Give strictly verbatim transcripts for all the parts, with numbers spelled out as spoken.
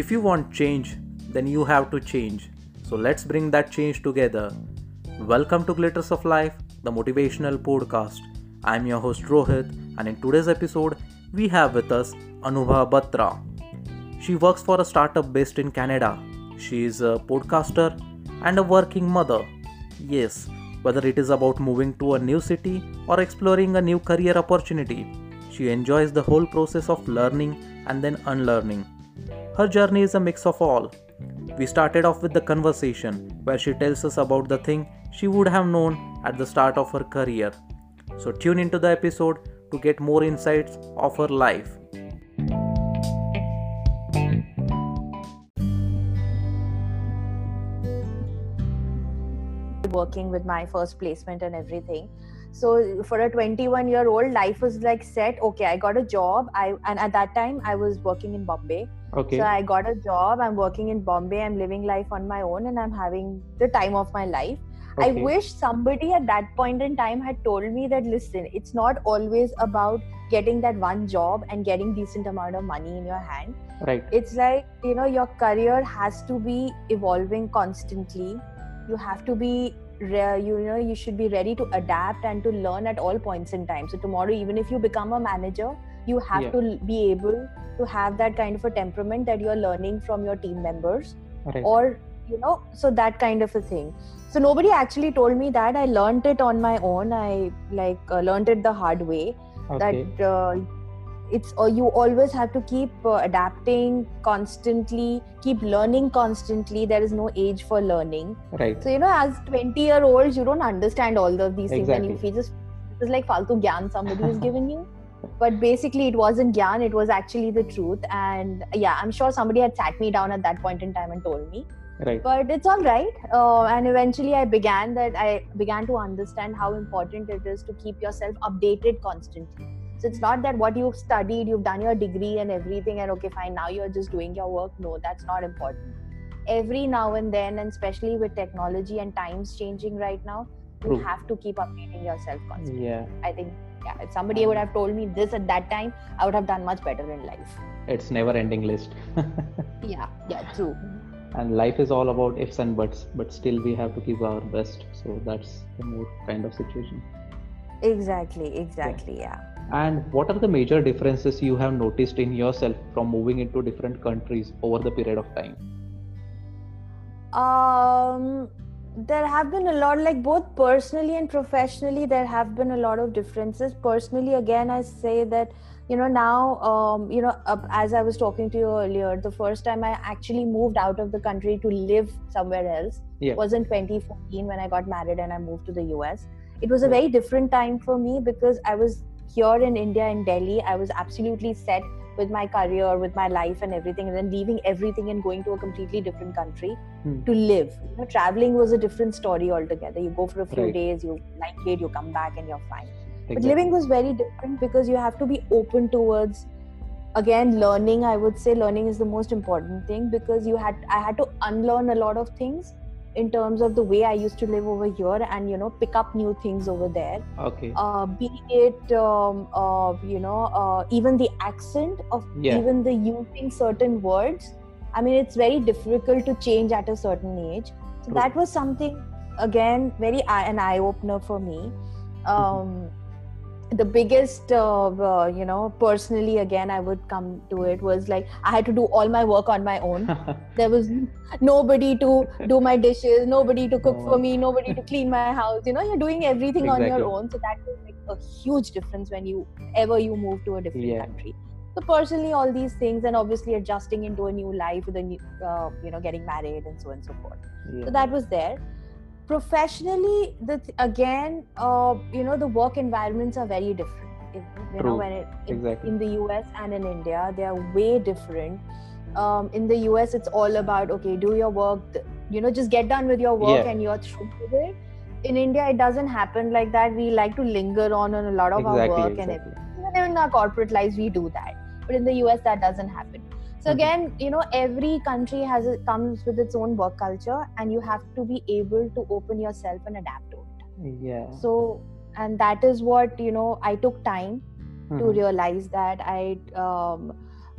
If you want change, then you have to change. So let's bring that change together. Welcome to Glitters of Life, the motivational podcast. I'm your host Rohit, and in today's episode, we have with us Anubha Batra. She works for a startup based in Canada. She is a podcaster and a working mother. Yes, whether it is about moving to a new city or exploring a new career opportunity, she enjoys the whole process of learning and then unlearning. Her journey is a mix of all. We started off with the conversation where she tells us about the thing she would have known at the start of her career. So tune into the episode to get more insights of her life. Working with my first placement and everything. So for a twenty-one year old, life was like set. Okay, I got a job. I and at that time I was working in Bombay. Okay. So I got a job. I'm working in Bombay. I'm living life on my own and I'm having the time of my life. Okay. I wish somebody at that point in time had told me that, listen, it's not always about getting that one job and getting decent amount of money in your hand. Right. It's like, you know, your career has to be evolving constantly. You have to be, you know, you should be ready to adapt and to learn at all points in time. So tomorrow, even if you become a manager, you have yeah. to be able to have that kind of a temperament that you're learning from your team members, right. or, you know, so that kind of a thing. So nobody actually told me that. I learned it on my own. I like uh, learned it the hard way. Okay. That uh, it's uh, you always have to keep uh, adapting constantly, keep learning constantly. There is no age for learning. Right. So you know, as twenty year olds, you don't understand all of these things, exactly. and you feel just it was like faltu gyan somebody was giving you. But basically, it wasn't gyan. It was actually the truth. And yeah, I'm sure somebody had sat me down at that point in time and told me. Right. But it's all right. Uh, and eventually I began that I began to understand how important it is to keep yourself updated constantly. So it's not that what you've studied, you've done your degree and everything, and okay, fine, now you're just doing your work. No, that's not important. Every now and then, and especially with technology and times changing right now, you True. Have to keep updating yourself constantly. Yeah. I think yeah, if somebody would have told me this at that time, I would have done much better in life. It's never ending list. yeah, yeah, true. And life is all about ifs and buts, but still we have to give our best. So that's the more kind of situation. Exactly, exactly, yeah. yeah. And what are the major differences you have noticed in yourself from moving into different countries over the period of time? Um, there have been a lot, like both personally and professionally, there have been a lot of differences. Personally, again, I say that You know, now, um, you know, uh, as I was talking to you earlier, the first time I actually moved out of the country to live somewhere else yeah. was in twenty fourteen when I got married and I moved to the U S. It was a very different time for me because I was here in India, in Delhi. I was absolutely set with my career, with my life and everything, and then leaving everything and going to a completely different country hmm. to live. You know, traveling was a different story altogether. You go for a few right. days, you like it, you come back and you're fine. But living was very different because you have to be open towards, again, learning. I would say learning is the most important thing because you had I had to unlearn a lot of things in terms of the way I used to live over here and, you know, pick up new things over there. Okay. Uh, be it, um, uh, you know, uh, even the accent of yeah. even the using certain words. I mean, it's very difficult to change at a certain age. So True. That was something, again, very eye- an eye-opener for me. Um, mm-hmm. The biggest, uh, uh, you know, personally, again, I would come to it was like I had to do all my work on my own. There was nobody to do my dishes, nobody to cook no. for me, nobody to clean my house. You know, you're doing everything exactly. on your own. So that was like a huge difference when you ever you move to a different yeah. country. So personally, all these things and obviously adjusting into a new life with a new, uh, you know, getting married and so on and so forth. Yeah. So that was there. Professionally, the th- again, uh, you know, the work environments are very different. If, you True. Know, when it, it, exactly. in the U S and in India, they are way different. Um, in the U S, it's all about, okay, do your work, you know, just get done with your work yeah. and you're through with it. In India, it doesn't happen like that. We like to linger on on a lot of exactly, our work exactly. and everything. Even in our corporate lives, we do that. But in the U S, that doesn't happen. So again, you know, every country has a, comes with its own work culture and you have to be able to open yourself and adapt to it. Yeah. So, and that is what, you know, I took time mm-hmm. to realize that I, um,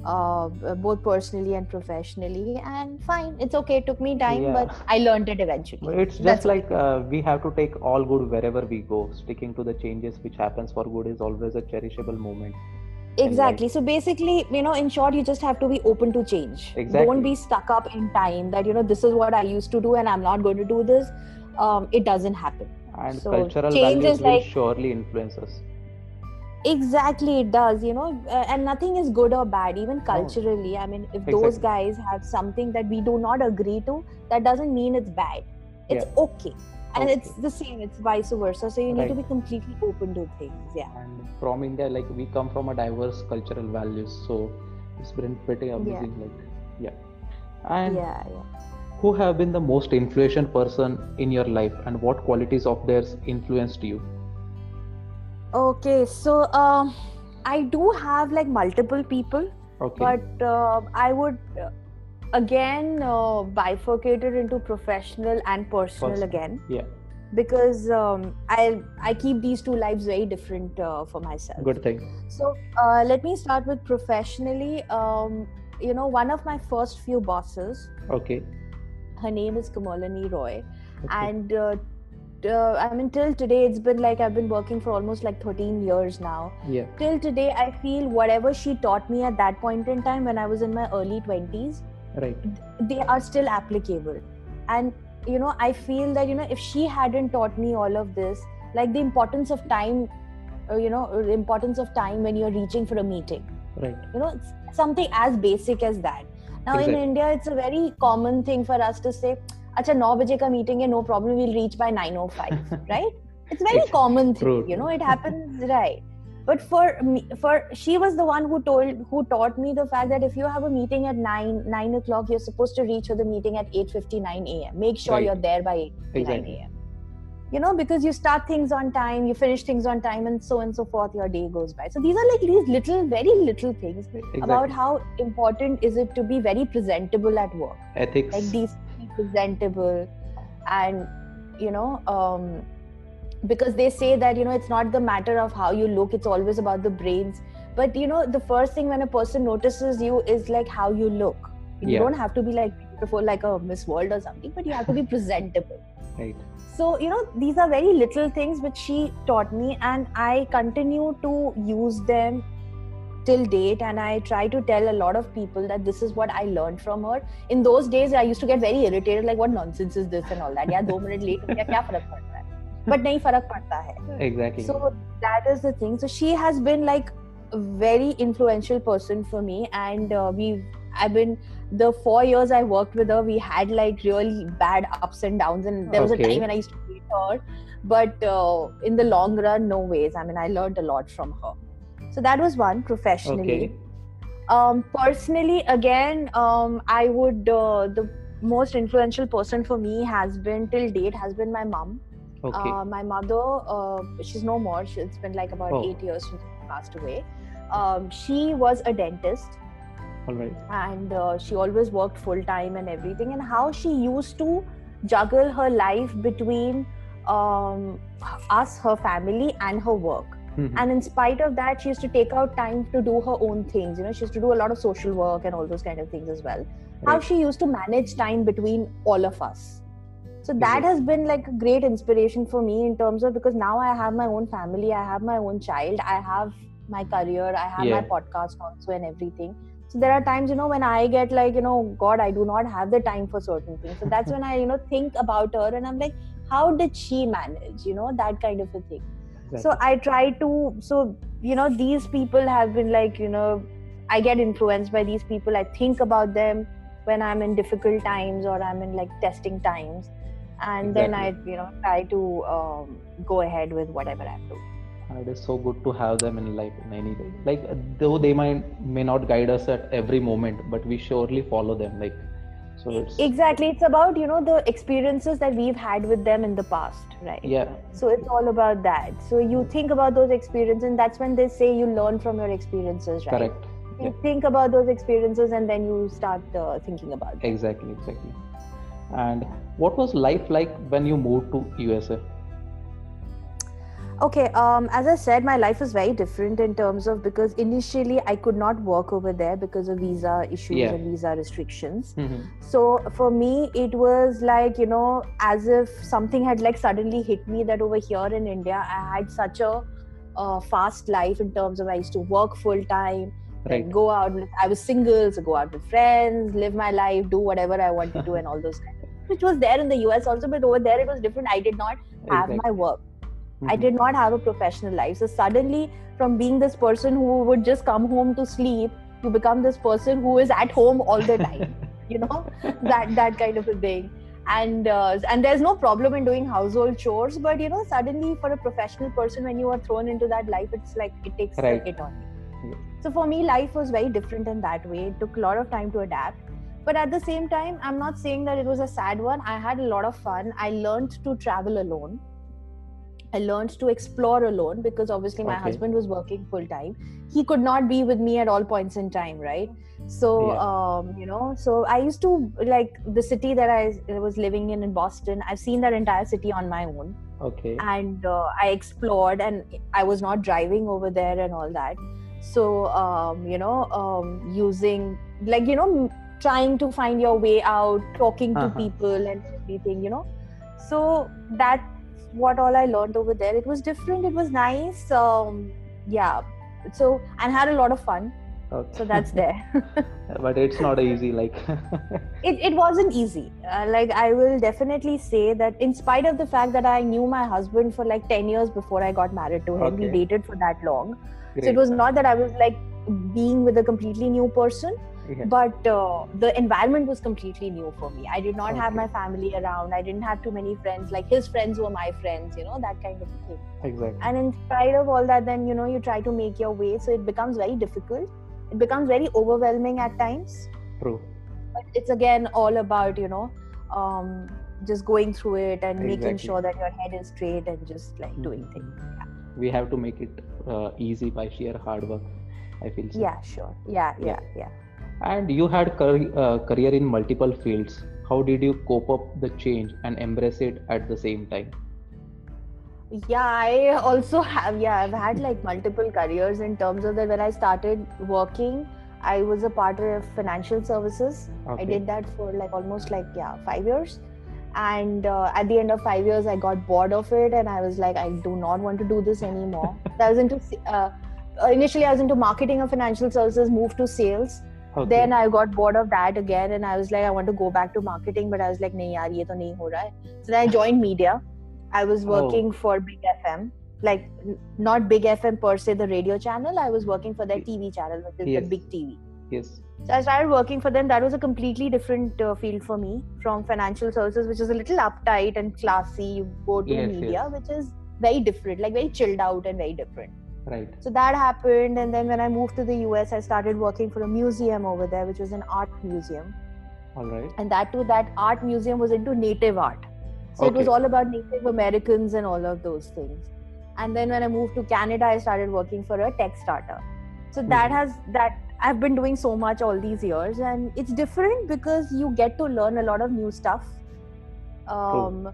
uh, both personally and professionally, and fine, it's okay, it took me time, yeah. but I learned it eventually. It's just That's like uh, we have to take all good wherever we go. Sticking to the changes which happens for good is always a cherishable moment. Exactly. Like, so basically, you know, in short, you just have to be open to change. Exactly. Don't be stuck up in time that, you know, this is what I used to do and I'm not going to do this. Um, it doesn't happen. And so cultural values will like, surely influence us. Exactly, it does, you know, uh, and nothing is good or bad, even culturally. I mean, if exactly. those guys have something that we do not agree to, that doesn't mean it's bad. It's yeah. okay. And okay. it's the same, it's vice versa. So you need right. to be completely open to things. Yeah. And from India, like we come from a diverse cultural values. So it's been pretty amazing. Yeah. Like, yeah. And yeah, yeah. who have been the most influential person in your life, and what qualities of theirs influenced you? Okay. So um, I do have like multiple people, okay. but uh, I would... Uh, again uh, bifurcated into professional and personal First, again yeah because um, I I keep these two lives very different uh, for myself. Good thing. So uh, let me start with professionally. Um, you know, one of my first few bosses, okay, her name is Kamolani Roy, okay. and uh, Uh, I mean, till today, it's been like I've been working for almost like thirteen years now. Yeah. Till today, I feel whatever she taught me at that point in time when I was in my early twenties, right. they are still applicable. And, you know, I feel that, you know, if she hadn't taught me all of this, like the importance of time, uh, you know, the importance of time when you're reaching for a meeting. Right. You know, it's something as basic as that. Now, exactly. in India, it's a very common thing for us to say, अच्छा नौ बजे का meeting है, no problem, we'll reach by nine oh five, right? It's very it's common thing, true. You know, it happens, right? But for me, for she was the one who told, who taught me the fact that if you have a meeting at nine o'clock, you're supposed to reach for the meeting at eight fifty-nine a.m. Make sure right. you're there by eight fifty-nine a m. You know, because you start things on time, you finish things on time, and so and so forth, your day goes by. So these are like these little, very little things exactly. about how important is it to be very presentable at work. Ethics. Like these presentable, and you know, um, because they say that, you know, it's not the matter of how you look, it's always about the brains. But you know, the first thing when a person notices you is like how you look. You yeah. don't have to be like beautiful like a Miss World or something, but you have to be presentable. Right. So you know, these are very little things which she taught me, and I continue to use them till date, and I try to tell a lot of people that this is what I learned from her. In those days, I used to get very irritated, like what nonsense is this and all that. Yeah, two minutes late, kya farak padta hai? But nahi farak padta hai. Exactly. So that is the thing. So she has been like a very influential person for me, and uh, we've I've been the four years I worked with her. We had like really bad ups and downs, and there was okay. a time when I used to hate her, but uh, in the long run, no ways. I mean, I learned a lot from her. So that was one professionally. Okay. Um, personally, again, um, I would uh, the most influential person for me has been till date has been my mom. Okay. Uh, my mother, uh, she's no more. She, it's been like about oh. eight years since she passed away. Um, she was a dentist. All right. And uh, she always worked full time and everything. And how she used to juggle her life between um, us, her family, and her work. Mm-hmm. And in spite of that, she used to take out time to do her own things. You know, she used to do a lot of social work and all those kind of things as well. Right. How she used to manage time between all of us. So that mm-hmm. has been like a great inspiration for me in terms of, because now I have my own family, I have my own child, I have my career, I have yeah. my podcast also and everything. So there are times, you know, when I get like, you know, God, I do not have the time for certain things. So that's when I, you know, think about her and I'm like, how did she manage, you know, that kind of a thing. So I try to, so, you know, these people have been like, you know, I get influenced by these people. I think about them when I'm in difficult times or I'm in like testing times. And exactly. then I, you know, try to um, go ahead with whatever I'm doing. It is so good to have them in life in any way. Like, though they might, may not guide us at every moment, but we surely follow them. Like, so it's exactly. It's about, you know, the experiences that we've had with them in the past, right? Yeah. So it's all about that. So you think about those experiences, and that's when they say you learn from your experiences, right? Correct. You yeah. think about those experiences and then you start uh, thinking about them. Exactly, exactly. And what was life like when you moved to U S A? Okay, um, as I said, my life was very different in terms of, because initially I could not work over there because of visa issues yeah. and visa restrictions. Mm-hmm. So for me, it was like, you know, as if something had like suddenly hit me that over here in India, I had such a uh, fast life in terms of I used to work full time, right. like go out, with, I was single, so go out with friends, live my life, do whatever I want to do and all those kinds of things, which was there in the U S also, but over there it was different. I did not have exactly. my work. Mm-hmm. I did not have a professional life. So suddenly from being this person who would just come home to sleep, you become this person who is at home all the time, you know, that that kind of a thing. And uh, and there's no problem in doing household chores, but you know, suddenly for a professional person, when you are thrown into that life, it's like it takes right. it on you. Yeah. So for me, life was very different in that way. It took a lot of time to adapt. But at the same time, I'm not saying that it was a sad one. I had a lot of fun. I learned to travel alone. I learned to explore alone because obviously my okay. husband was working full time. He could not be with me at all points in time, right? So, yeah. um, you know, so I used to, like, the city that I was living in in Boston, I've seen that entire city on my own. Okay. And uh, I explored and I was not driving over there and all that. So, um, you know, um, using, like, you know, trying to find your way out, talking to uh-huh. people and everything, you know. So that what all I learned over there. It was different. It was nice. Um, yeah. So, and had a lot of fun. Okay. So that's there. But it's not easy. Like it, it wasn't easy. Uh, like I will definitely say that in spite of the fact that I knew my husband for like ten years before I got married to him, okay. we dated for that long. Great. So it was not that I was like being with a completely new person. Yeah. But uh, the environment was completely new for me. I did not okay. have my family around. I didn't have too many friends. Like his friends were my friends, you know, that kind of thing. Exactly. And in spite of all that, then, you know, you try to make your way. So it becomes very difficult. It becomes very overwhelming at times. True. But it's again all about, you know, um, just going through it and exactly. making sure that your head is straight and just like mm-hmm. doing things. Yeah. We have to make it uh, easy by sheer hard work, I feel so. Yeah, sure. Yeah, yeah, yeah. yeah. And you had a uh, career in multiple fields. How did you cope up the change and embrace it at the same time? Yeah, I also have, yeah, I've had like multiple careers in terms of that. When I started working, I was a part of financial services. Okay. I did that for like almost like, yeah, five years. And uh, at the end of five years, I got bored of it. And I was like, I do not want to do this anymore. I was into, uh, initially I was into marketing of financial services, moved to sales. Okay. Then I got bored of that again and I was like, I want to go back to marketing, but I was like, nahi yaar, ye to nahi ho raha hai. So then I joined media. I was working oh. for Big F M, like not Big F M per se, the radio channel. I was working for their T V channel, which is yes. the Big T V. Yes. So I started working for them. That was a completely different uh, field for me from financial services, which is a little uptight and classy. You go to yes, media, yes. which is very different, like very chilled out and very different. Right. So that happened, and then when I moved to the U S, I started working for a museum over there, which was an art museum. All right. And that too, that art museum was into native art. So okay. it was all about Native Americans and all of those things. And then when I moved to Canada, I started working for a tech startup. So that mm-hmm. has, that I've been doing so much all these years, and it's different because you get to learn a lot of new stuff. Um, oh.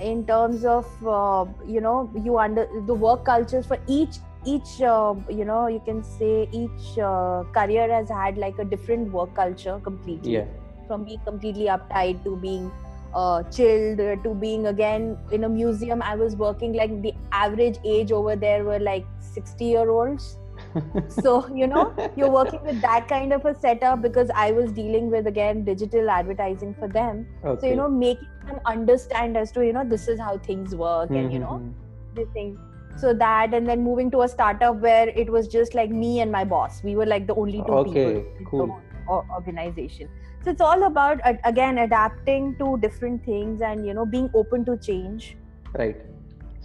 In terms of, uh, you know, you under the work cultures for each Each, uh, you know, you can say each uh, career has had like a different work culture completely. Yeah. From being completely uptight to being uh, chilled to being again in a museum. I was working like the average age over there were like sixty year olds. So, you know, you're working with that kind of a setup because I was dealing with again digital advertising for them. Okay. So, you know, making them understand as to, you know, this is how things work mm-hmm. and, you know, this thing. So that, and then moving to a startup where it was just like me and my boss. We were like the only two okay, people in cool. the whole organization. So it's all about, again, adapting to different things and, you know, being open to change. Right.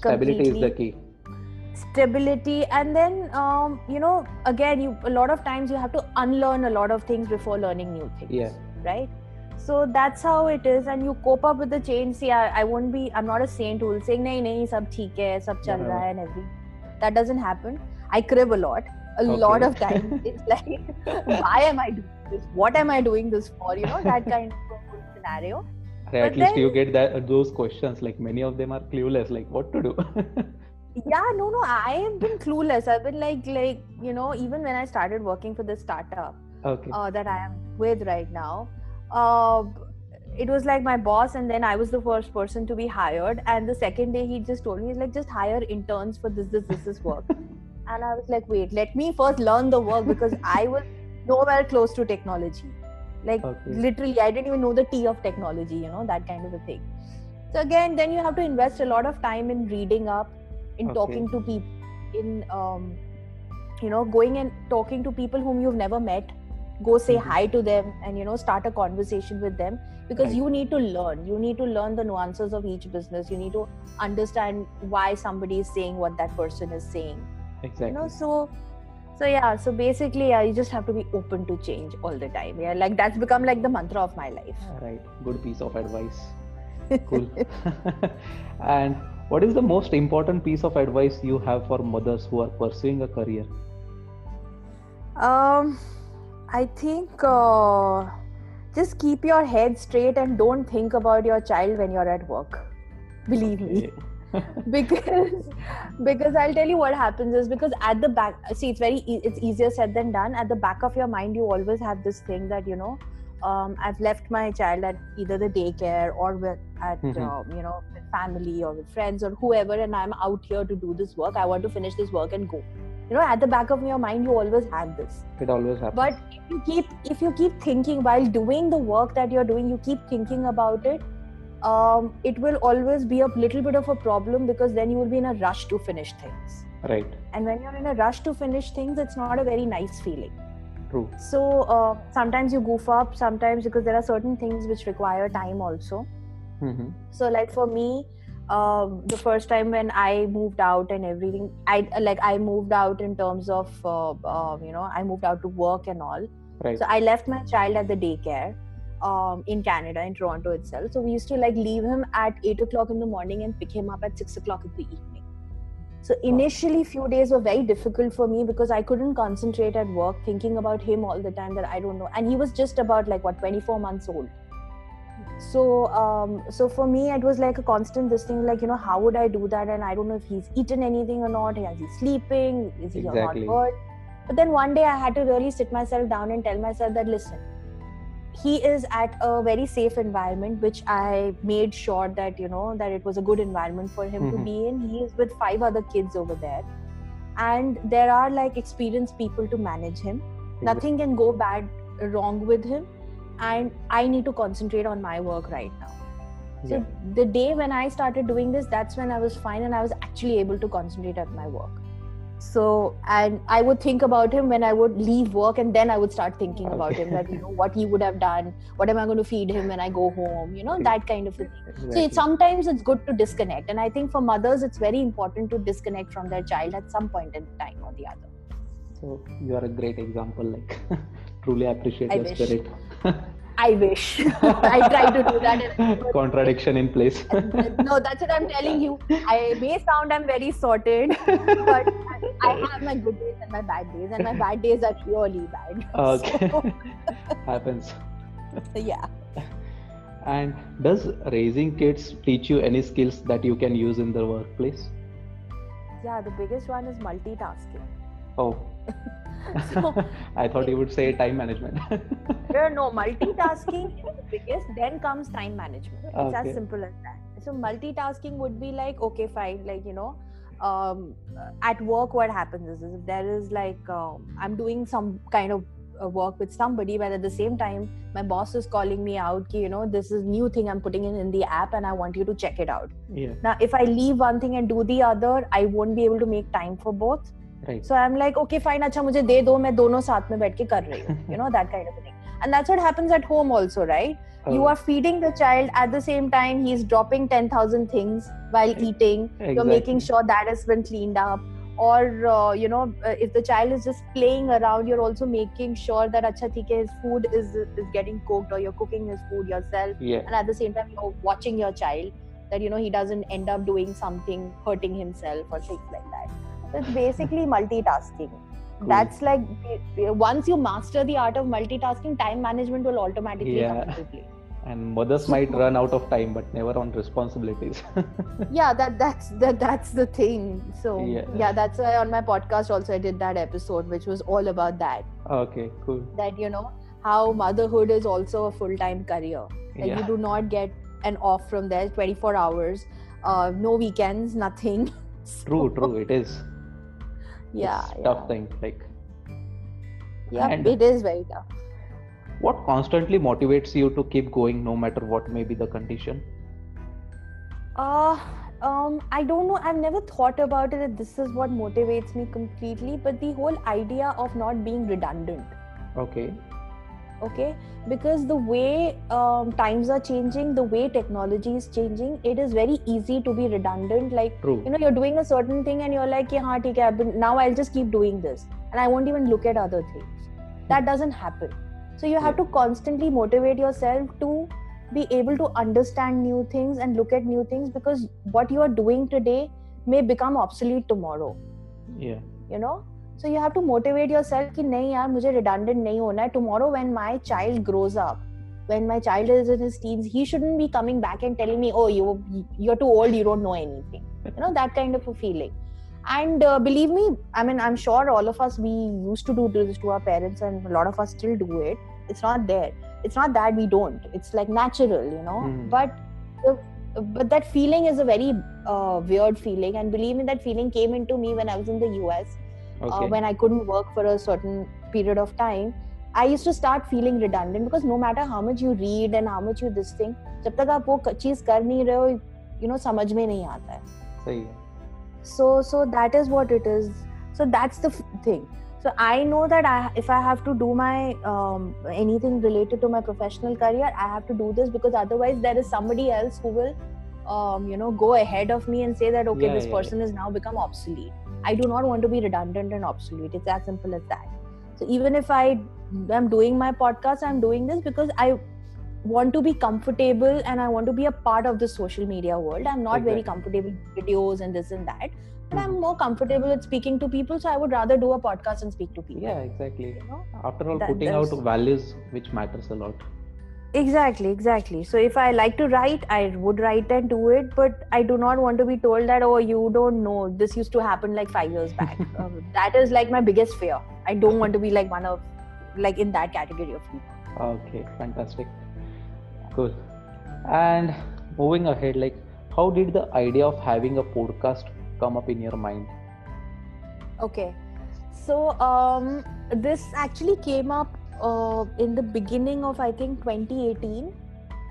Stability completely. Is the key. Stability. And then, um, you know, again, you a lot of times you have to unlearn a lot of things before learning new things. Yeah. Right. So that's how it is, and you cope up with the change. See, I, I won't be, I'm not a saint who will say, nahi, nahi, sab theek hai, sab chal raha hai, and everything. That doesn't happen. I crib a lot, a okay. lot of time. It's like, why am I doing this? What am I doing this for? You know, that kind of scenario. Right, at but least then, you get that, those questions, like many of them are clueless, like what to do. Yeah, no, no. I've been clueless. I've been like, like you know, even when I started working for the startup okay. uh, that I am with right now, uh, it was like my boss, and then I was the first person to be hired. And the second day, he just told me, he's like, just hire interns for this, this, this, this work. And I was like, wait, let me first learn the work, because I was nowhere close to technology. Like okay. literally, I didn't even know the T of technology, you know, that kind of a thing. So again, then you have to invest a lot of time in reading up, in okay. talking to people, in um, you know, going and talking to people whom you've never met. Go say mm-hmm. hi to them and, you know, start a conversation with them, because right. you need to learn. You need to learn the nuances of each business. You need to understand why somebody is saying what that person is saying. Exactly. You know, so, so yeah, so basically yeah, you just have to be open to change all the time. Yeah, like that's become like the mantra of my life. Right. Good piece of advice. Cool. And what is the most important piece of advice you have for mothers who are pursuing a career? Um... I think uh, just keep your head straight and don't think about your child when you're at work. Believe me. because because I'll tell you what happens is, because at the back, see, it's very e- it's easier said than done. At the back of your mind, you always have this thing that, you know, um, I've left my child at either the daycare or with, at mm-hmm. uh, you know, with family or with friends or whoever, and I'm out here to do this work. I want to finish this work and go. You know, at the back of your mind, you always have this. It always happens. But if you keep, if you keep thinking while doing the work that you're doing, you keep thinking about it, um, it will always be a little bit of a problem, because then you will be in a rush to finish things. Right. And when you're in a rush to finish things, it's not a very nice feeling. True. So, uh, sometimes you goof up, sometimes, because there are certain things which require time also. Mm-hmm. So, like for me, Um, the first time when I moved out and everything, I like I moved out in terms of uh, uh, you know, I moved out to work and all. Right. So I left my child at the daycare um, in Canada, in Toronto itself. So we used to like leave him at eight o'clock in the morning and pick him up at six o'clock in the evening. So initially, few days were very difficult for me, because I couldn't concentrate at work, thinking about him all the time, that I don't know, and he was just about like what twenty-four months old. So, um, so for me, it was like a constant this thing, like, you know, how would I do that? And I don't know if he's eaten anything or not. Is he sleeping? Is he exactly. not good? But then one day I had to really sit myself down and tell myself that, listen, he is at a very safe environment, which I made sure that, you know, that it was a good environment for him mm-hmm. to be in. He is with five other kids over there. And there are like experienced people to manage him. Exactly. Nothing can go bad, wrong with him. And I need to concentrate on my work right now. So yeah. the day when I started doing this, that's when I was fine and I was actually able to concentrate at my work. So, and I would think about him when I would leave work, and then I would start thinking okay. about him, that, you know, what he would have done, what am I going to feed him when I go home, you know, that kind of thing. Exactly. So it's, sometimes it's good to disconnect. And I think for mothers, it's very important to disconnect from their child at some point in time or the other. So you are a great example, like truly appreciate I your wish. Spirit. I wish. I try to do that. Contradiction in place. No, that's what I'm telling you. I may sound I'm very sorted, but I, I have my good days and my bad days, and my bad days are purely bad. Okay. So. Happens. Yeah. And does raising kids teach you any skills that you can use in the workplace? Yeah, the biggest one is multitasking. Oh. So, I thought you would say time management. No, multitasking is the biggest, then comes time management. It's okay. as simple as that. So multitasking would be like, okay, fine, like, you know, um, at work what happens is, if there is like, um, I'm doing some kind of work with somebody, but at the same time, my boss is calling me out, ki, you know, this is new thing I'm putting in, in the app, and I want you to check it out. Yeah. Now, if I leave one thing and do the other, I won't be able to make time for both. Right. So I'm like, okay, fine, acha, mujhe de do, main dono saath mein baith ke kar rahi hu. You know, that kind of thing. And that's what happens at home also, right? Oh. You are feeding the child, at the same time, he's dropping ten thousand things while eating. Exactly. You're making sure that has been cleaned up. Or, uh, you know, uh, if the child is just playing around, you're also making sure that, acha, theek hai, his food is, is getting cooked, or you're cooking his food yourself. Yeah. And at the same time, you're watching your child, that, you know, he doesn't end up doing something, hurting himself or things like that. So it's basically multitasking. Cool. That's like, once you master the art of multitasking, time management will automatically yeah. come into play. And mothers might run out of time, but never on responsibilities. yeah, that that's that, that's the thing. So yeah. yeah, that's why on my podcast also I did that episode, which was all about that. Okay, cool. That, you know, how motherhood is also a full-time career. Like yeah. you do not get an off from there, twenty-four hours, uh, no weekends, nothing. so, true, true, it is. Yeah, it's yeah. tough thing. Like. Yeah, it is very tough. What constantly motivates you to keep going no matter what may be the condition? Uh, um, I don't know. I've never thought about it. This is what motivates me completely. But the whole idea of not being redundant. Okay. Okay. Because the way um, times are changing, the way technology is changing, it is very easy to be redundant. Like, True. you know, you're doing a certain thing and you're like, yeah, okay, now I'll just keep doing this. And I won't even look at other things. That doesn't happen. So you have yeah. to constantly motivate yourself to be able to understand new things and look at new things, because what you are doing today may become obsolete tomorrow. Yeah. You know? So you have to motivate yourself ki nahi yaar, mujhe redundant nahi hona hai. Tomorrow when my child grows up, when my child is in his teens, he shouldn't be coming back and telling me, oh, you, you're too old, you don't know anything. You know, that kind of a feeling. And uh, believe me, I mean, I'm sure all of us, we used to do this to our parents, and a lot of us still do it. It's not there. It's not that we don't. It's like natural, you know. Mm. But the, but that feeling is a very uh, weird feeling. And believe me, that feeling came into me when I was in the U S. Okay. Uh, when I couldn't work for a certain period of time. I used to start feeling redundant, because no matter how much you read and how much you this thing, jab tak aap wo cheez kar nahi rahe ho, you know, samajh mein nahi aata hai. Sahi hai. So, so that is what it is. So that's the f- thing. So I know that I, if I have to do my um, anything related to my professional career, I have to do this, because otherwise there is somebody else who will, um, you know, go ahead of me and say that, okay, yeah, this yeah, person has yeah. now become obsolete. I do not want to be redundant and obsolete. It's as simple as that. So even if I am doing my podcast, I'm doing this because I want to be comfortable and I want to be a part of the social media world. I'm not exactly. very comfortable with videos and this and that, but mm-hmm. I'm more comfortable at speaking to people, so I would rather do a podcast and speak to people. Yeah, exactly. You know? After all, that, putting out values which matters a lot. Exactly, exactly. So if I like to write, I would write and do it, but I do not want to be told that, oh, you don't know, this used to happen like five years back. um, that is like my biggest fear. I don't want to be like one of, like in that category of people. Okay, fantastic. Cool. And moving ahead, like, how did the idea of having a podcast come up in your mind? Okay, so um, this actually came up uh, in the beginning of, I think, twenty eighteen.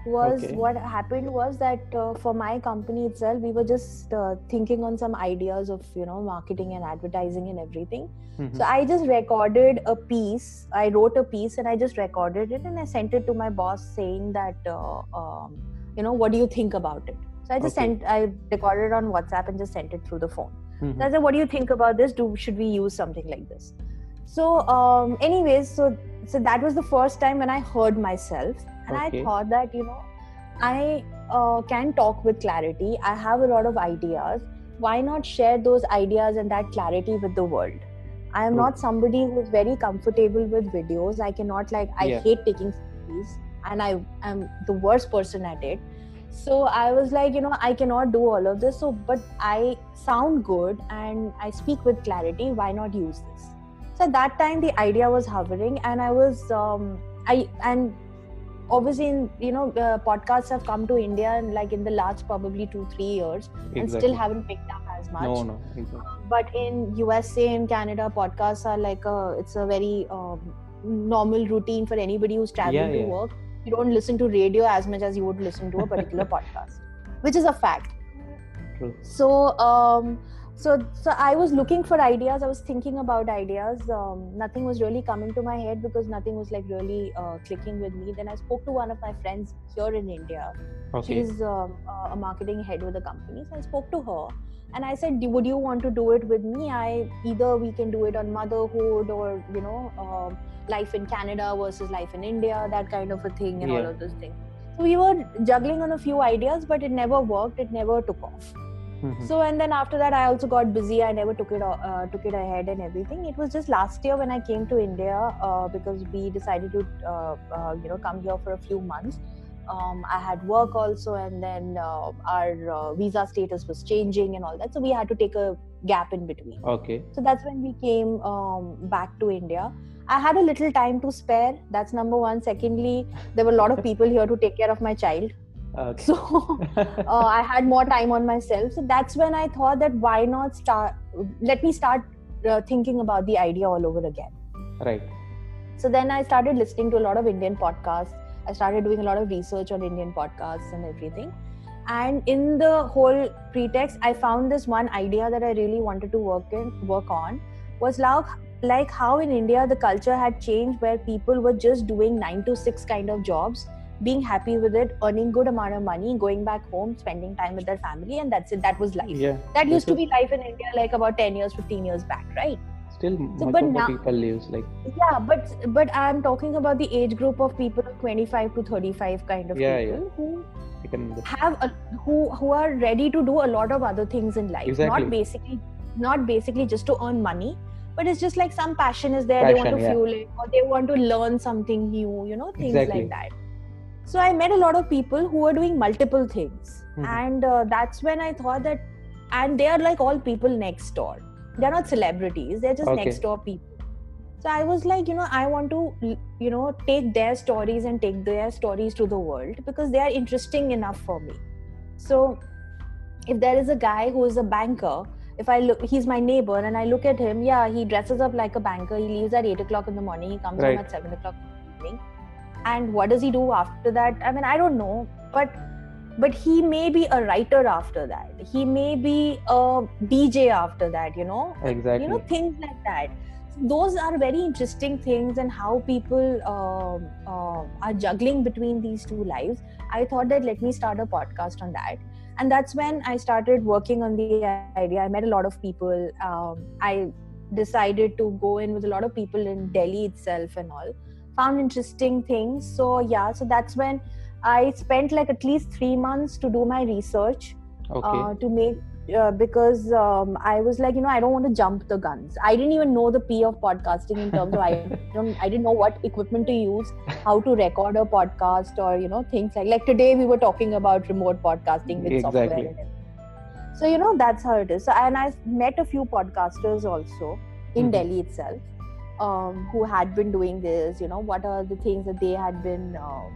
Was okay. What happened was that uh, for my company itself, we were just uh, thinking on some ideas of, you know, marketing and advertising and everything. Mm-hmm. So I just recorded a piece. I wrote a piece and I just recorded it and I sent it to my boss saying that, uh, um, you know, what do you think about it? So I just okay. sent, I recorded it on WhatsApp and just sent it through the phone. Mm-hmm. So I said, what do you think about this? Do, should we use something like this? So um, anyways, so, so that was the first time when I heard myself. And okay. I thought that, you know, I uh, can talk with clarity. I have a lot of ideas. Why not share those ideas and that clarity with the world? I am True. not somebody who is very comfortable with videos. I cannot like, I yeah. hate taking selfies and I am the worst person at it. So I was like, you know, I cannot do all of this. So, but I sound good and I speak with clarity. Why not use this? So at that time, the idea was hovering and I was, um, I, and obviously, you know, uh, podcasts have come to India and like in the last probably two, three years exactly. and still haven't picked up as much. No, no. Exactly. Uh, but in U S A and Canada, podcasts are like a, it's a very um, normal routine for anybody who's traveling yeah, to yeah. work. You don't listen to radio as much as you would listen to a particular podcast, which is a fact. True. So, um, so, so I was looking for ideas. I was thinking about ideas. Um, nothing was really coming to my head because nothing was like really uh, clicking with me. Then I spoke to one of my friends here in India. Okay. She's um, a marketing head with a company. So I spoke to her and I said, would you want to do it with me? I either we can do it on motherhood or, you know, um, life in Canada versus life in India, that kind of a thing and yeah. all of those things. So we were juggling on a few ideas, but it never worked. It never took off. Mm-hmm. So and then after that I also got busy. I never took it uh, took it ahead and everything. It was just last year when I came to India uh, because we decided to uh, uh, you know come here for a few months. Um, I had work also, and then uh, our uh, visa status was changing and all that. So we had to take a gap in between. Okay. So that's when we came um, back to India. I had a little time to spare. That's number one. Secondly, there were a lot of people here to take care of my child. Okay. So uh, I had more time on myself. So that's when I thought that why not start, let me start uh, thinking about the idea all over again. Right. So then I started listening to a lot of Indian podcasts. I started doing a lot of research on Indian podcasts and everything. And in the whole pretext, I found this one idea that I really wanted to work in, work on was like, like how in India the culture had changed where people were just doing nine to six kind of jobs, being happy with it, earning good amount of money, going back home, spending time with their family, and that's it. That was life. Yeah, that used to be life in India like about ten years, fifteen years back, right? Still so, much of now, the people lives like yeah but but I'm talking about the age group of people of twenty-five to thirty-five kind of yeah, people yeah. who can... have a, who who are ready to do a lot of other things in life. Exactly. Not basically not basically just to earn money, but it's just like some passion is there, passion, they want to yeah. fuel it, or they want to learn something new, you know, things exactly. like that. So I met a lot of people who are doing multiple things. Mm-hmm. And uh, that's when I thought that, and they are like all people next door. They're not celebrities, they're just okay. next door people. So I was like, you know, I want to, you know, take their stories and take their stories to the world because they are interesting enough for me. So if there is a guy who is a banker, if I look, he's my neighbor and I look at him, yeah, he dresses up like a banker, he leaves at eight o'clock in the morning, he comes right. home at seven o'clock in the evening. And what does he do after that? I mean, I don't know, but But he may be a writer after that. He may be a D J after that, you know. Exactly. You know, things like that. Those are very interesting things, and how people uh, uh, are juggling between these two lives. I thought that let me start a podcast on that. And that's when I started working on the idea. I met a lot of people. Um, I decided to go in with a lot of people in Delhi itself and all. Found interesting things. So yeah, so that's when I spent like at least three months to do my research. Okay. uh, to make uh, because um, I was like, you know, I don't want to jump the guns. I didn't even know the P of podcasting in terms of I don't I didn't know what equipment to use, how to record a podcast, or you know, things like like today we were talking about remote podcasting with exactly. software and everything. So you know, that's how it is. So, and I met a few podcasters also in mm-hmm. Delhi itself, um, who had been doing this. You know, what are the things that they had been. Uh,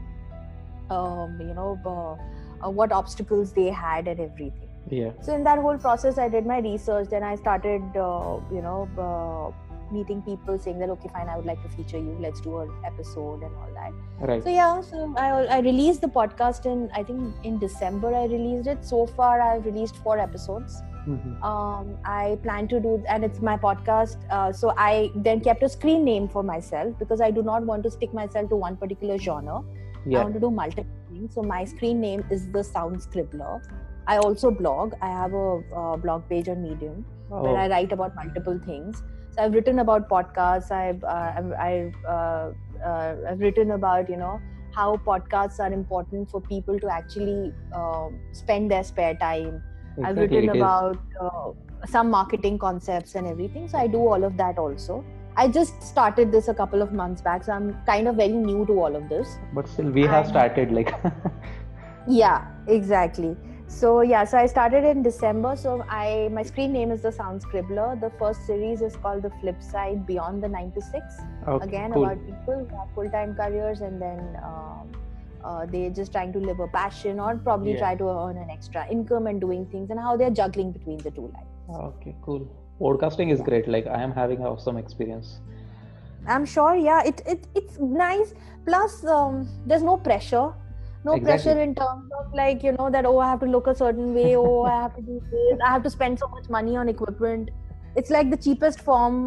Um, you know, uh, uh, what obstacles they had and everything. Yeah. So in that whole process, I did my research. Then I started, uh, you know, uh, meeting people, saying that okay, fine, I would like to feature you. Let's do an episode and all that. Right. So yeah, so I, I released the podcast in I think in December I released it. So far, I've released four episodes. Mm-hmm. Um, I plan to do, and it's my podcast. Uh, so I then kept a screen name for myself because I do not want to stick myself to one particular genre. Yeah. I want to do multiple things. So my screen name is The Sound Scribbler. I also blog. I have a, a blog page on Medium oh. where I write about multiple things. So I've written about podcasts. I've uh, I've uh, uh, I've written about, you know, how podcasts are important for people to actually uh, spend their spare time. Exactly. I've written about uh, some marketing concepts and everything. So I do all of that also. I just started this a couple of months back, so I'm kind of very new to all of this. But still, we have and, started like... yeah, exactly. So yeah, so I started in December. So I my screen name is The Sound Scribbler. The first series is called The Flip Side Beyond the Nine to Six. Okay, Again, cool. about people who have full-time careers and then um, uh, they're just trying to live a passion or probably yeah. try to earn an extra income and doing things and how they're juggling between the two lives. Okay, cool. Podcasting is yeah. great. Like I am having an awesome experience. I'm sure. Yeah, it it it's nice. Plus, um, there's no pressure, no exactly. pressure in terms of like you know that oh I have to look a certain way. Oh I have to do this. I have to spend so much money on equipment. It's like the cheapest form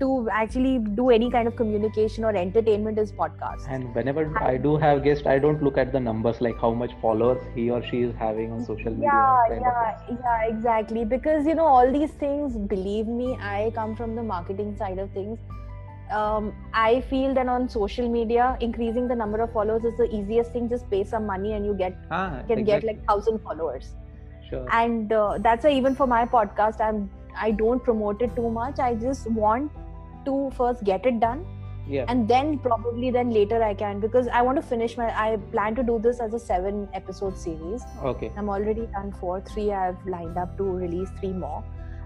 to actually do any kind of communication or entertainment is podcast. And whenever I, I do have guests, I don't look at the numbers like how much followers he or she is having on social media. Yeah, yeah, yeah, exactly. Because you know all these things, believe me, I come from the marketing side of things. Um, I feel that on social media, increasing the number of followers is the easiest thing. Just pay some money and you get ah, can exactly. get like thousand followers. Sure. And uh, that's why even for my podcast, I'm. I don't promote it too much. I just want to first get it done Yeah. And then probably then later I can, because I want to finish my, I plan to do this as a seven episode series. Okay. I'm already done four, three I've lined up to release three more.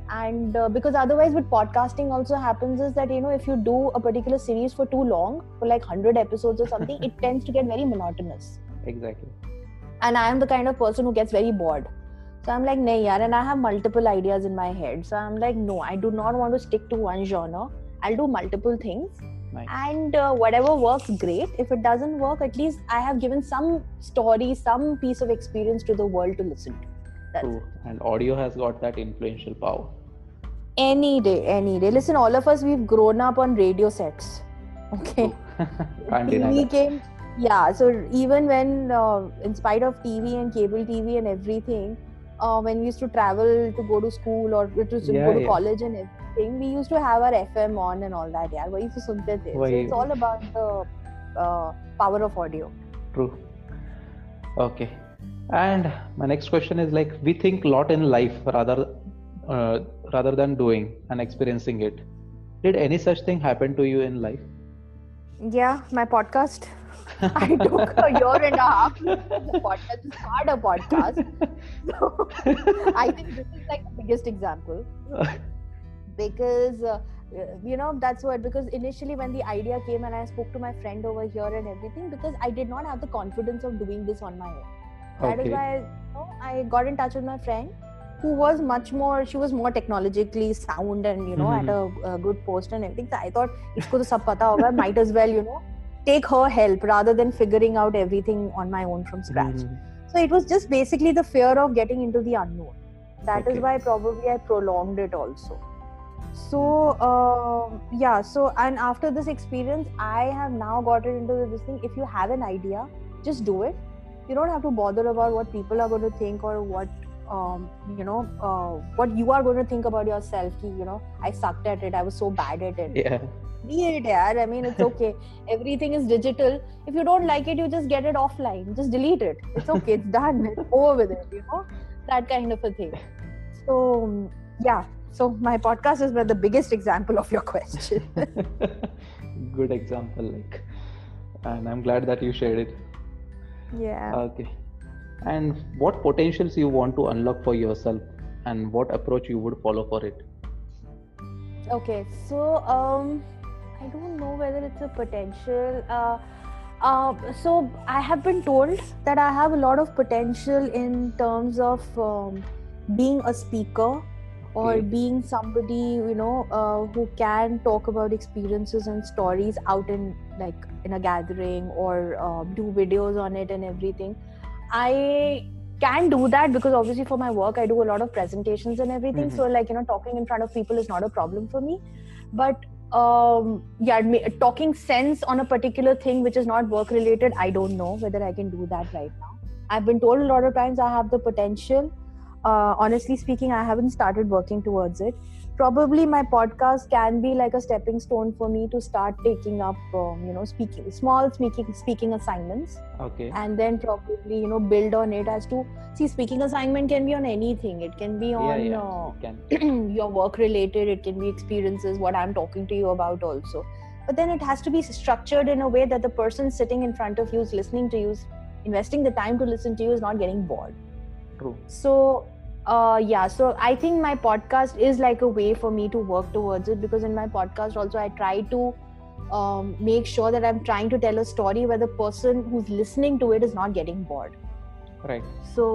And uh, because otherwise with podcasting also happens is that, you know, if you do a particular series for too long, for like one hundred episodes or something, it tends to get very monotonous. Exactly. And I am the kind of person who gets very bored. So I'm like, nahi yaar, and I have multiple ideas in my head. So I'm like, no, I do not want to stick to one genre. I'll do multiple things. Nice. And uh, whatever works, great. If it doesn't work, at least I have given some story, some piece of experience to the world to listen to. That's True. It. And audio has got that influential power. Any day, any day. Listen, all of us, we've grown up on radio sets. Okay. Can't deny that. Yeah, so even when, uh, in spite of T V and cable T V and everything, uh, when we used to travel to go to school or to yeah, go to yeah. college and everything, we used to have our F M on and all that. Yeah, we used to listen to it. So it's all about the uh, power of audio. True. Okay. And my next question is, like, we think a lot in life rather, uh, rather than doing and experiencing it. Did any such thing happen to you in life? Yeah, my podcast. I took a year and a half the podcast to start a podcast. So I think this is like the biggest example, because uh, you know, that's what, because initially when the idea came and I spoke to my friend over here and everything, because I did not have the confidence of doing this on my own. That okay. is why, you know, I got in touch with my friend who was much more, she was more technologically sound and, you know, mm-hmm. at a, a good post and everything. So I thought, isko to sab pata hoga, might as well, you know, take her help rather than figuring out everything on my own from scratch. Mm. So it was just basically the fear of getting into the unknown. That okay. is why probably I prolonged it also. So uh, yeah, so and after this experience, I have now gotten into this thing. If you have an idea, just do it. You don't have to bother about what people are going to think or what, um, you know, uh, what you are going to think about yourself. Ki, you know, I sucked at it. I was so bad at it. Yeah. Be it, yaar. I mean, it's okay. Everything is digital. If you don't like it, you just get it offline. Just delete it. It's okay. It's done. It's over with it. You know, that kind of a thing. So yeah. So my podcast is the biggest example of your question. Good example, like, and I'm glad that you shared it. Yeah. Okay. And what potentials you want to unlock for yourself, and what approach you would follow for it? Okay. So um. I don't know whether it's a potential. Uh, uh, so I have been told that I have a lot of potential in terms of um, being a speaker or okay. being somebody, you know, uh, who can talk about experiences and stories out in like in a gathering or uh, do videos on it and everything. I can do that because obviously for my work, I do a lot of presentations and everything. Mm-hmm. So like, you know, talking in front of people is not a problem for me, but Um, yeah, talking sense on a particular thing which is not work related, I don't know whether I can do that right now. I've been told a lot of times I have the potential. Uh, honestly speaking, I haven't started working towards it. Probably my podcast can be like a stepping stone for me to start taking up, um, you know, speaking, small speaking, speaking assignments. Okay. And then probably, you know, build on it as to, see, speaking assignment can be on anything. It can be on yeah, yeah, uh, it can. your work related, it can be experiences, what I'm talking to you about also. But then it has to be structured in a way that the person sitting in front of you is listening to you, is investing the time to listen to you, is not getting bored. True. So, Uh, yeah, so I think my podcast is like a way for me to work towards it, because in my podcast also I try to um, make sure that I'm trying to tell a story where the person who's listening to it is not getting bored. Right. So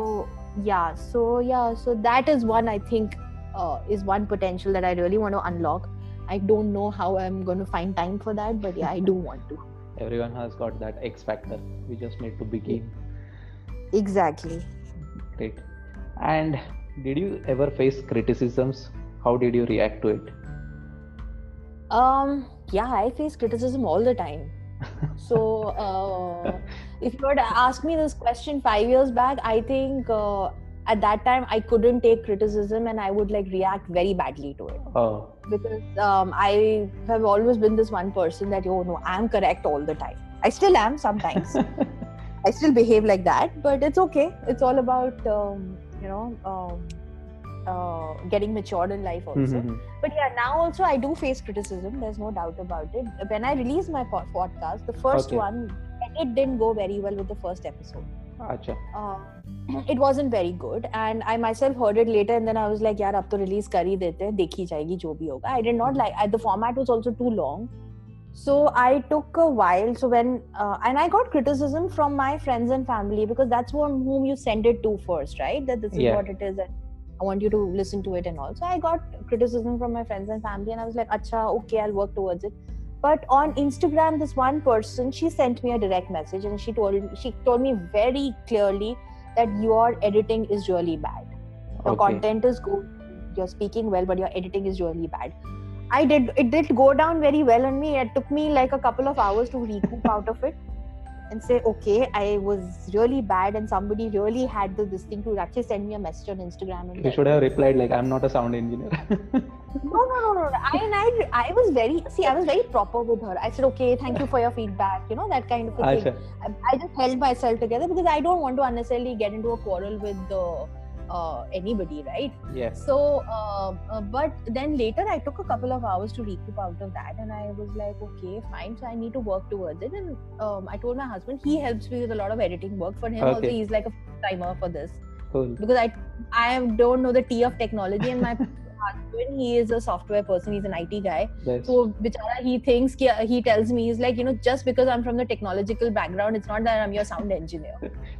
yeah, so yeah, so that is one, I think, uh, is one potential that I really want to unlock. I don't know how I'm going to find time for that, but yeah, I do want to. Everyone has got that X factor. We just need to begin. Exactly. Great. And did you ever face criticisms? How did you react to it? Um, yeah, I face criticism all the time. So, uh, if you were to ask me this question five years back, I think uh, at that time I couldn't take criticism and I would like react very badly to it. Oh. Because um, I have always been this one person that, oh no, I'm correct all the time. I still am sometimes. I still behave like that, but it's okay. It's all about... Um, you know, um, uh, getting matured in life also. Mm-hmm. But yeah, now also I do face criticism. There's no doubt about it. When I released my po- podcast, the first okay. one, it didn't go very well with the first episode. Achha. Uh, it wasn't very good, and I myself heard it later, and then I was like, "Yaar, ab to release kar hi dete hain, dekhi jayegi, jo bhi hoga." I did not like I, the format was also too long, so I took a while. So when uh, and I got criticism from my friends and family, because that's one whom you send it to first, right? That this is yeah. what it is, and I want you to listen to it and all. So I got criticism from my friends and family, and I was like, "Achha, okay, I'll work towards it." But on Instagram, this one person, she sent me a direct message, and she told she told me very clearly that your editing is really bad. Your okay. content is good, you're speaking well, but your editing is really bad. I did it did go down very well on me. It took me like a couple of hours to recoup out of it and say, okay, I was really bad, and somebody really had the, this thing to actually send me a message on Instagram. And you should have replied like, I'm not a sound engineer. No, no, no, no. I and I, I was very, see, I was very proper with her. I said, okay, thank you for your feedback, you know, that kind of a thing. I, I just held myself together, because I don't want to unnecessarily get into a quarrel with the, uh, anybody, right? Yeah. So, uh, uh, but then later I took a couple of hours to recoup out of that, and I was like, okay, fine. So I need to work towards it. And um, I told my husband, he helps me with a lot of editing work. For him okay. also, he's like a timer for this. Cool. Because I, I don't know the T of technology, and my husband, he is a software person, he's an I T guy. Yes. So bichara, he thinks, he tells me, he's like, you know, just because I'm from the technological background, it's not that I'm your sound engineer.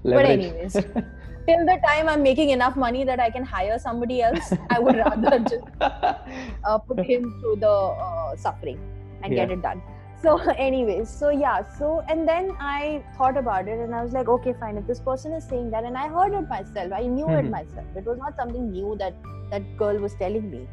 But anyways, till the time I'm making enough money that I can hire somebody else, I would rather just uh, put him through the uh, suffering and yeah. get it done. So anyways, so yeah, so and then I thought about it, and I was like, okay, fine, if this person is saying that, and I heard it myself, I knew mm-hmm. it myself. It was not something new that that girl was telling me.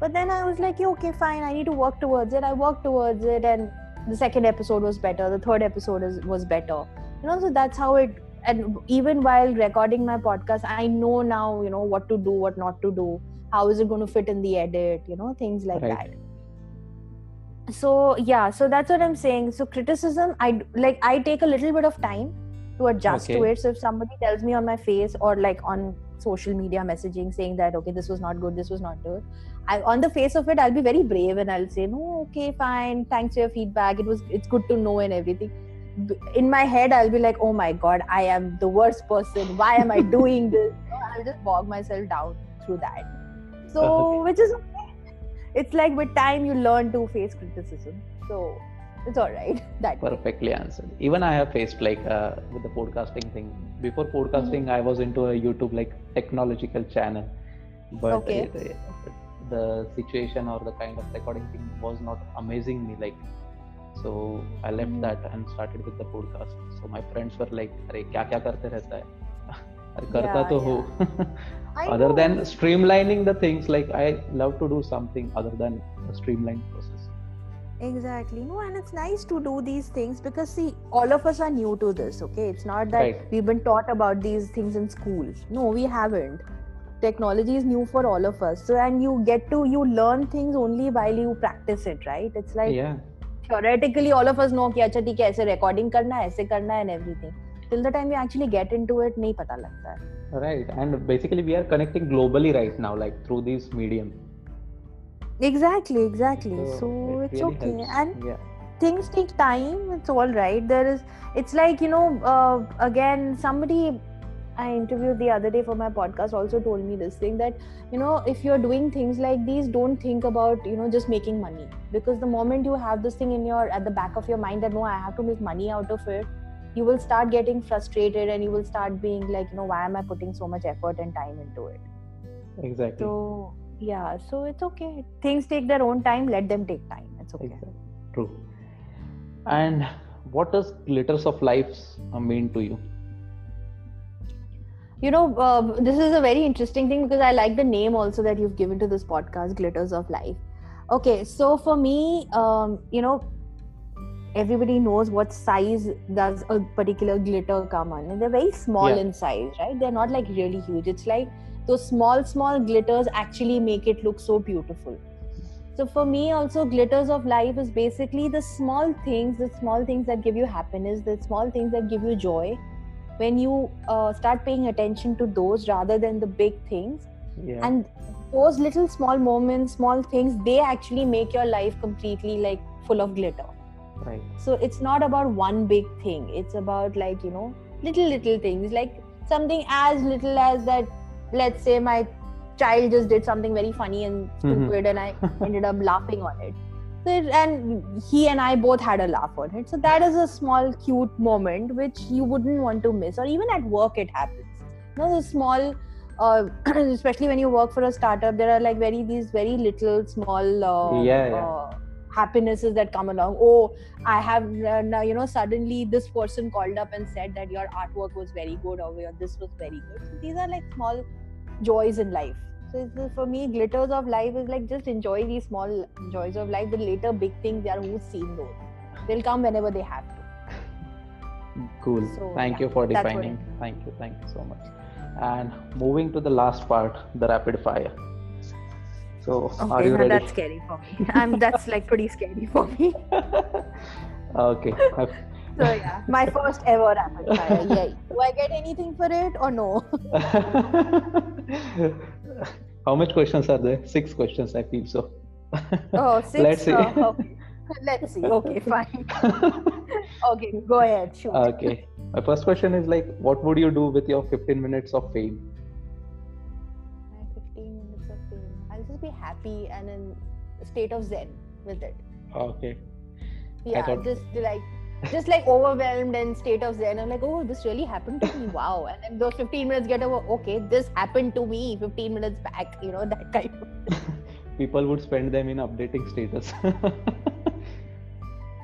But then I was like, yeah, okay, fine, I need to work towards it. I worked towards it, and the second episode was better. The third episode is, was better. You know, so that's how it, and even while recording my podcast, I know now, you know, what to do, what not to do, how is it going to fit in the edit, you know, things like right. that. So yeah, so that's what I'm saying. So criticism, I like I take a little bit of time to adjust okay. to it. So if somebody tells me on my face, or like on social media messaging, saying that okay, this was not good, this was not good, I on the face of it, I'll be very brave, and I'll say no, okay, fine, thanks for your feedback. It was it's good to know and everything. In my head, I'll be like, oh my god, I am the worst person. Why am I doing this? So I'll just bog myself down through that. So okay. which is. It's like with time you learn to face criticism, so it's all right. That perfectly answered. Even I have faced like uh, with the podcasting thing. Before podcasting, mm-hmm. I was into a YouTube like technological channel, but okay. the, the situation or the kind of recording thing was not amazing me like. So I left mm-hmm. that and started with the podcast. So my friends were like, "Arey kya kya karte rehta hai?" Karta to ho. Other than streamlining the things, like I love to do something other than a streamlined process. Exactly. No, and it's nice to do these things, because see, all of us are new to this. Okay, it's not that right. we've been taught about these things in school. No, we haven't. Technology is new for all of us. So, and you get to you learn things only while you practice it, right? It's like yeah. theoretically, all of us know ki acha theek hai, aise recording karna hai, aise karna hai, and everything. Till the time you actually get into it, nahi pata lagta hai. Right, and basically we are connecting globally right now, like through these medium. Exactly, exactly. So, so it it's really okay, helps. And yeah. things take time. It's all right. There is, it's like you know, uh, again, somebody I interviewed the other day for my podcast also told me this thing, that you know, if you're doing things like these, don't think about you know just making money, because the moment you have this thing in your at the back of your mind that no, I have to make money out of it, you will start getting frustrated, and you will start being like, you know, why am I putting so much effort and time into it? Exactly. So, yeah, so it's okay. Things take their own time. Let them take time. It's okay. Exactly. True. And what does Glitters of Life mean to you? You know, uh, this is a very interesting thing, because I like the name also that you've given to this podcast, Glitters of Life. Okay, so for me, um, you know, everybody knows what size does a particular glitter come on, and they're very small yeah. in size, right? They're not like really huge. It's like those small small glitters actually make it look so beautiful. So for me also, Glitters of Life is basically the small things the small things that give you happiness, the small things that give you joy. When you uh, start paying attention to those rather than the big things, Yeah. And those little small moments, small things, they actually make your life completely like full of glitter. Right. So it's not about one big thing. It's about like, you know, little, little things. Like something as little as that, let's say my child just did something very funny and stupid, mm-hmm. and I ended up laughing on it. So it, and he and I both had a laugh on it. So that is a small cute moment which you wouldn't want to miss. Or even at work it happens. You know, the small, uh, especially when you work for a startup, there are like very these very little small uh, yeah, yeah. Uh, happinesses that come along. Oh, I have uh, now, you know, suddenly this person called up and said that your artwork was very good, or your this was very good. So these are like small joys in life. So it's, for me, glitters of life is like just enjoy these small joys of life. The later big things, they are who's seen those. They'll come whenever they have to. Cool. So, thank yeah, you for defining. Thank you. Thank you so much. And moving to the last part, the rapid fire. So okay, are you ready? That's scary for me. I'm, that's like pretty scary for me. Okay. So yeah, my first ever rapid fire. Yeah. Do I get anything for it or no? How much questions are there? Six questions, I feel so. Oh, six? Let's see. Uh, okay. Let's see. Okay, fine. Okay, go ahead. Shoot. Okay. My first question is like, what would you do with your fifteen minutes of fame? My fifteen minutes of fame. I'll just be happy and in a state of zen with it. Okay. Yeah, thought... just like just like overwhelmed and state of zen. I'm like, oh, this really happened to me. Wow. And then those fifteen minutes get over. Okay, this happened to me fifteen minutes back. You know, that kind of thing. People would spend them in updating status.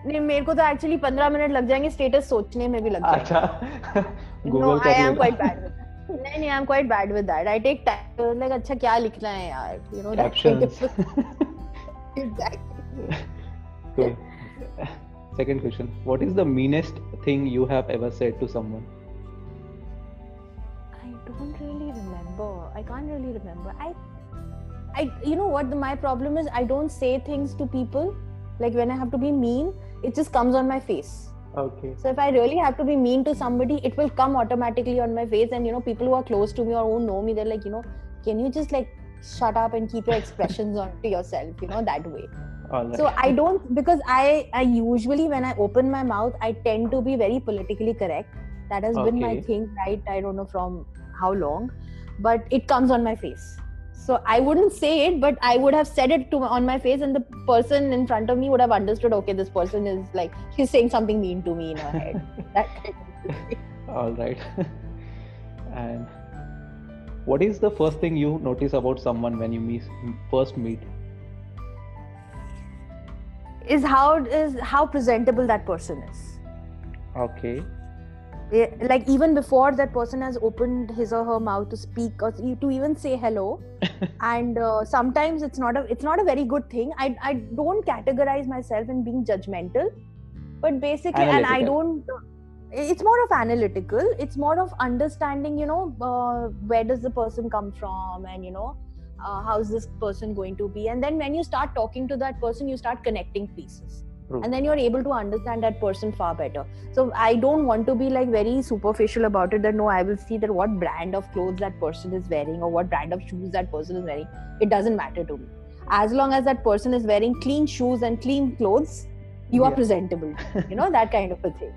नहीं मेरे को तो actually fifteen minute लग जाएंगे status सोचने में भी लग जाएगा. अच्छा. No, I am quite bad with that. नहीं नहीं, I am quite bad with that. I take time. Like अच्छा क्या लिखना है यार? You know. Captions. Exactly. Cool. Second question. What is the meanest thing you have ever said to someone? I don't really remember. I can't really remember. I, I, you know what? My problem is I don't say things to people. Like when I have to be mean, it just comes on my face. Okay. So if I really have to be mean to somebody, it will come automatically on my face. And you know, people who are close to me or who know me, they're like, you know, can you just like shut up and keep your expressions on to yourself, you know, that way. Right. So I don't, because I, I usually when I open my mouth, I tend to be very politically correct. That has okay. been my thing, right? I don't know from how long, but it comes on my face. So I wouldn't say it, but I would have said it to on my face, and the person in front of me would have understood. Okay, this person is like she's saying something mean to me in her head. That kind of thing. All right. And what is the first thing you notice about someone when you meet, first meet? Is how is how presentable that person is. Okay. Like even before that person has opened his or her mouth to speak or to even say hello, and uh, sometimes it's not a it's not a very good thing. I I don't categorize myself in being judgmental, but basically, analytical. and I don't. It's more of analytical. It's more of understanding. You know, uh, where does the person come from, and you know, uh, how's this person going to be? And then when you start talking to that person, you start connecting pieces. True. And then you're able to understand that person far better. So I don't want to be like very superficial about it, that no, I will see that what brand of clothes that person is wearing or what brand of shoes that person is wearing. It doesn't matter to me. As long as that person is wearing clean shoes and clean clothes, you yeah. are presentable. You know, that kind of a thing.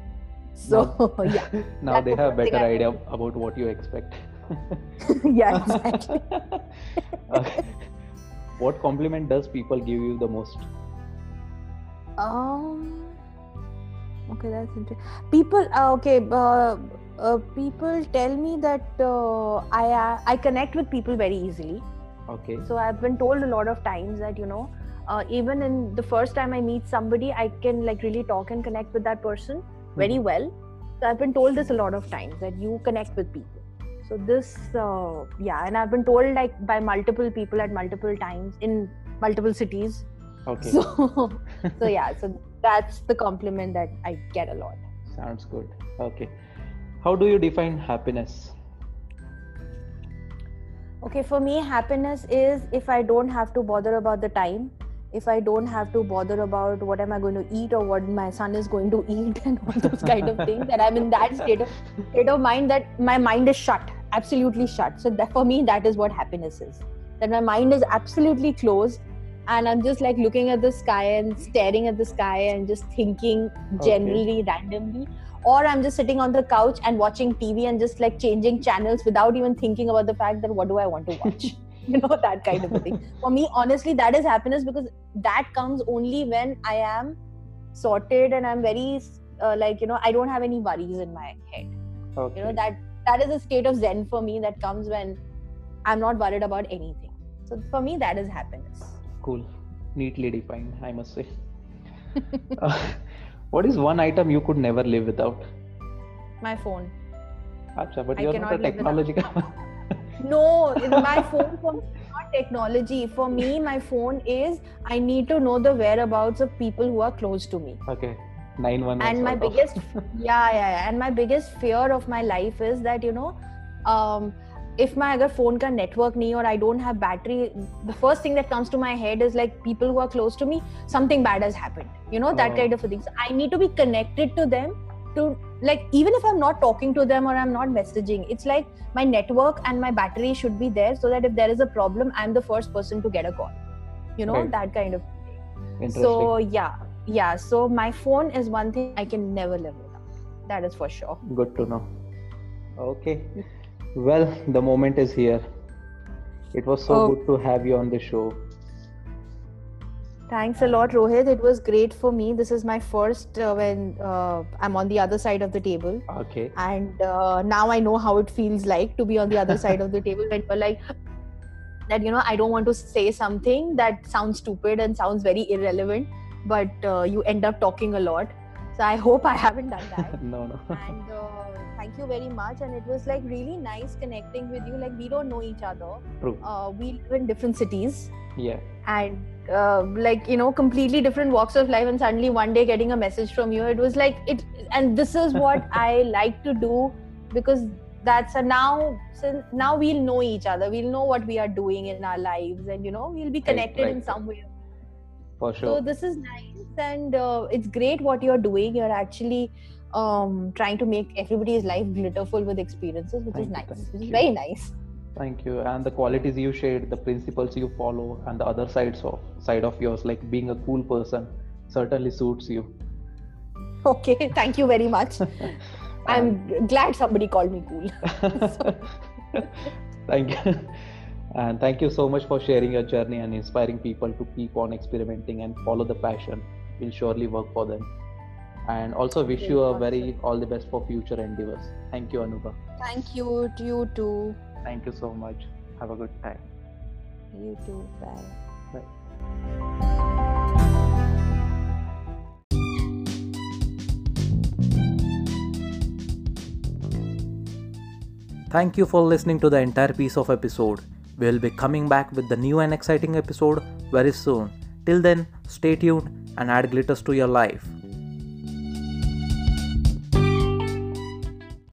So, now, yeah. Now they have a better idea about what you expect. Yeah, exactly. Okay. What compliment does people give you the most? Um, okay, that's interesting. People, uh, okay, uh, uh, people tell me that uh, I uh, I connect with people very easily. Okay. So I've been told a lot of times that, you know, uh, even in the first time I meet somebody, I can like really talk and connect with that person very mm-hmm. well. So I've been told this a lot of times, that you connect with people. So this, uh, yeah, and I've been told like by multiple people at multiple times in multiple cities. Okay. So, so yeah, so that's the compliment that I get a lot. Sounds good. Okay. How do you define happiness? Okay, for me, happiness is if I don't have to bother about the time, if I don't have to bother about what am I going to eat or what my son is going to eat and all those kind of things, that I'm in that state of, state of mind that my mind is shut. absolutely shut. So that, for me, that is what happiness is. That my mind is absolutely closed and I'm just like looking at the sky and staring at the sky and just thinking generally, okay. randomly. Or I'm just sitting on the couch and watching T V and just like changing channels without even thinking about the fact that what do I want to watch? You know, that kind of a thing. For me, honestly, that is happiness, because that comes only when I am sorted and I'm very uh, like, you know, I don't have any worries in my head. Okay. You know, that that is a state of zen for me that comes when I'm not worried about anything. So for me, that is happiness. Cool. Neatly defined, I must say. uh, what is one item you could never live without? My phone. Achha, but you're not a technological. No, my phone for me is not technology. For me, my phone is, I need to know the whereabouts of people who are close to me. Okay. nine one one. And my biggest, yeah, yeah, yeah. And my biggest fear of my life is that, you know, um, if my agar phone ka network nahi or I don't have battery, the first thing that comes to my head is like people who are close to me, something bad has happened. You know, that oh. kind of things. So I need to be connected to them. To like, even if I'm not talking to them or I'm not messaging, it's like my network and my battery should be there so that if there is a problem, I'm the first person to get a call, you know, right. that kind of thing. So yeah, yeah. So my phone is one thing I can never live without. That is for sure. Good to know. Okay. Well, the moment is here. It was so oh. good to have you on the show. Thanks a lot, Rohit. It was great for me. This is my first uh, when uh, I'm on the other side of the table. Okay. And uh, now I know how it feels like to be on the other side of the table. When you're like, that, you know, I don't want to say something that sounds stupid and sounds very irrelevant, but uh, you end up talking a lot. So I hope I haven't done that. No, no. And uh, thank you very much. And it was like really nice connecting with you. Like, we don't know each other. True. Uh, we live in different cities. Yeah. And Uh, like, you know, completely different walks of life, and suddenly one day getting a message from you, it was like it, and this is what I like to do, because that's a now since now we'll know each other, we'll know what we are doing in our lives, and you know, we'll be connected right, right. in some way. For sure. So this is nice, and uh, it's great what you're doing. You're actually um, trying to make everybody's life glitterful with experiences, which thank is nice. You, which you. Is very nice. Thank you. And the qualities you shared, the principles you follow, and the other sides of side of yours, like being a cool person, certainly suits you. Okay, thank you very much. I'm glad somebody called me cool. Thank you. And thank you so much for sharing your journey and inspiring people to keep on experimenting and follow the passion. It will surely work for them. And also wish okay, you a awesome. very all the best for future endeavors. Thank you, Anubha. Thank you to you too. Thank you so much. Have a good time. You too. Bye. Bye. Thank you for listening to the entire piece of episode. We'll be coming back with the new and exciting episode very soon. Till then, stay tuned and add glitters to your life.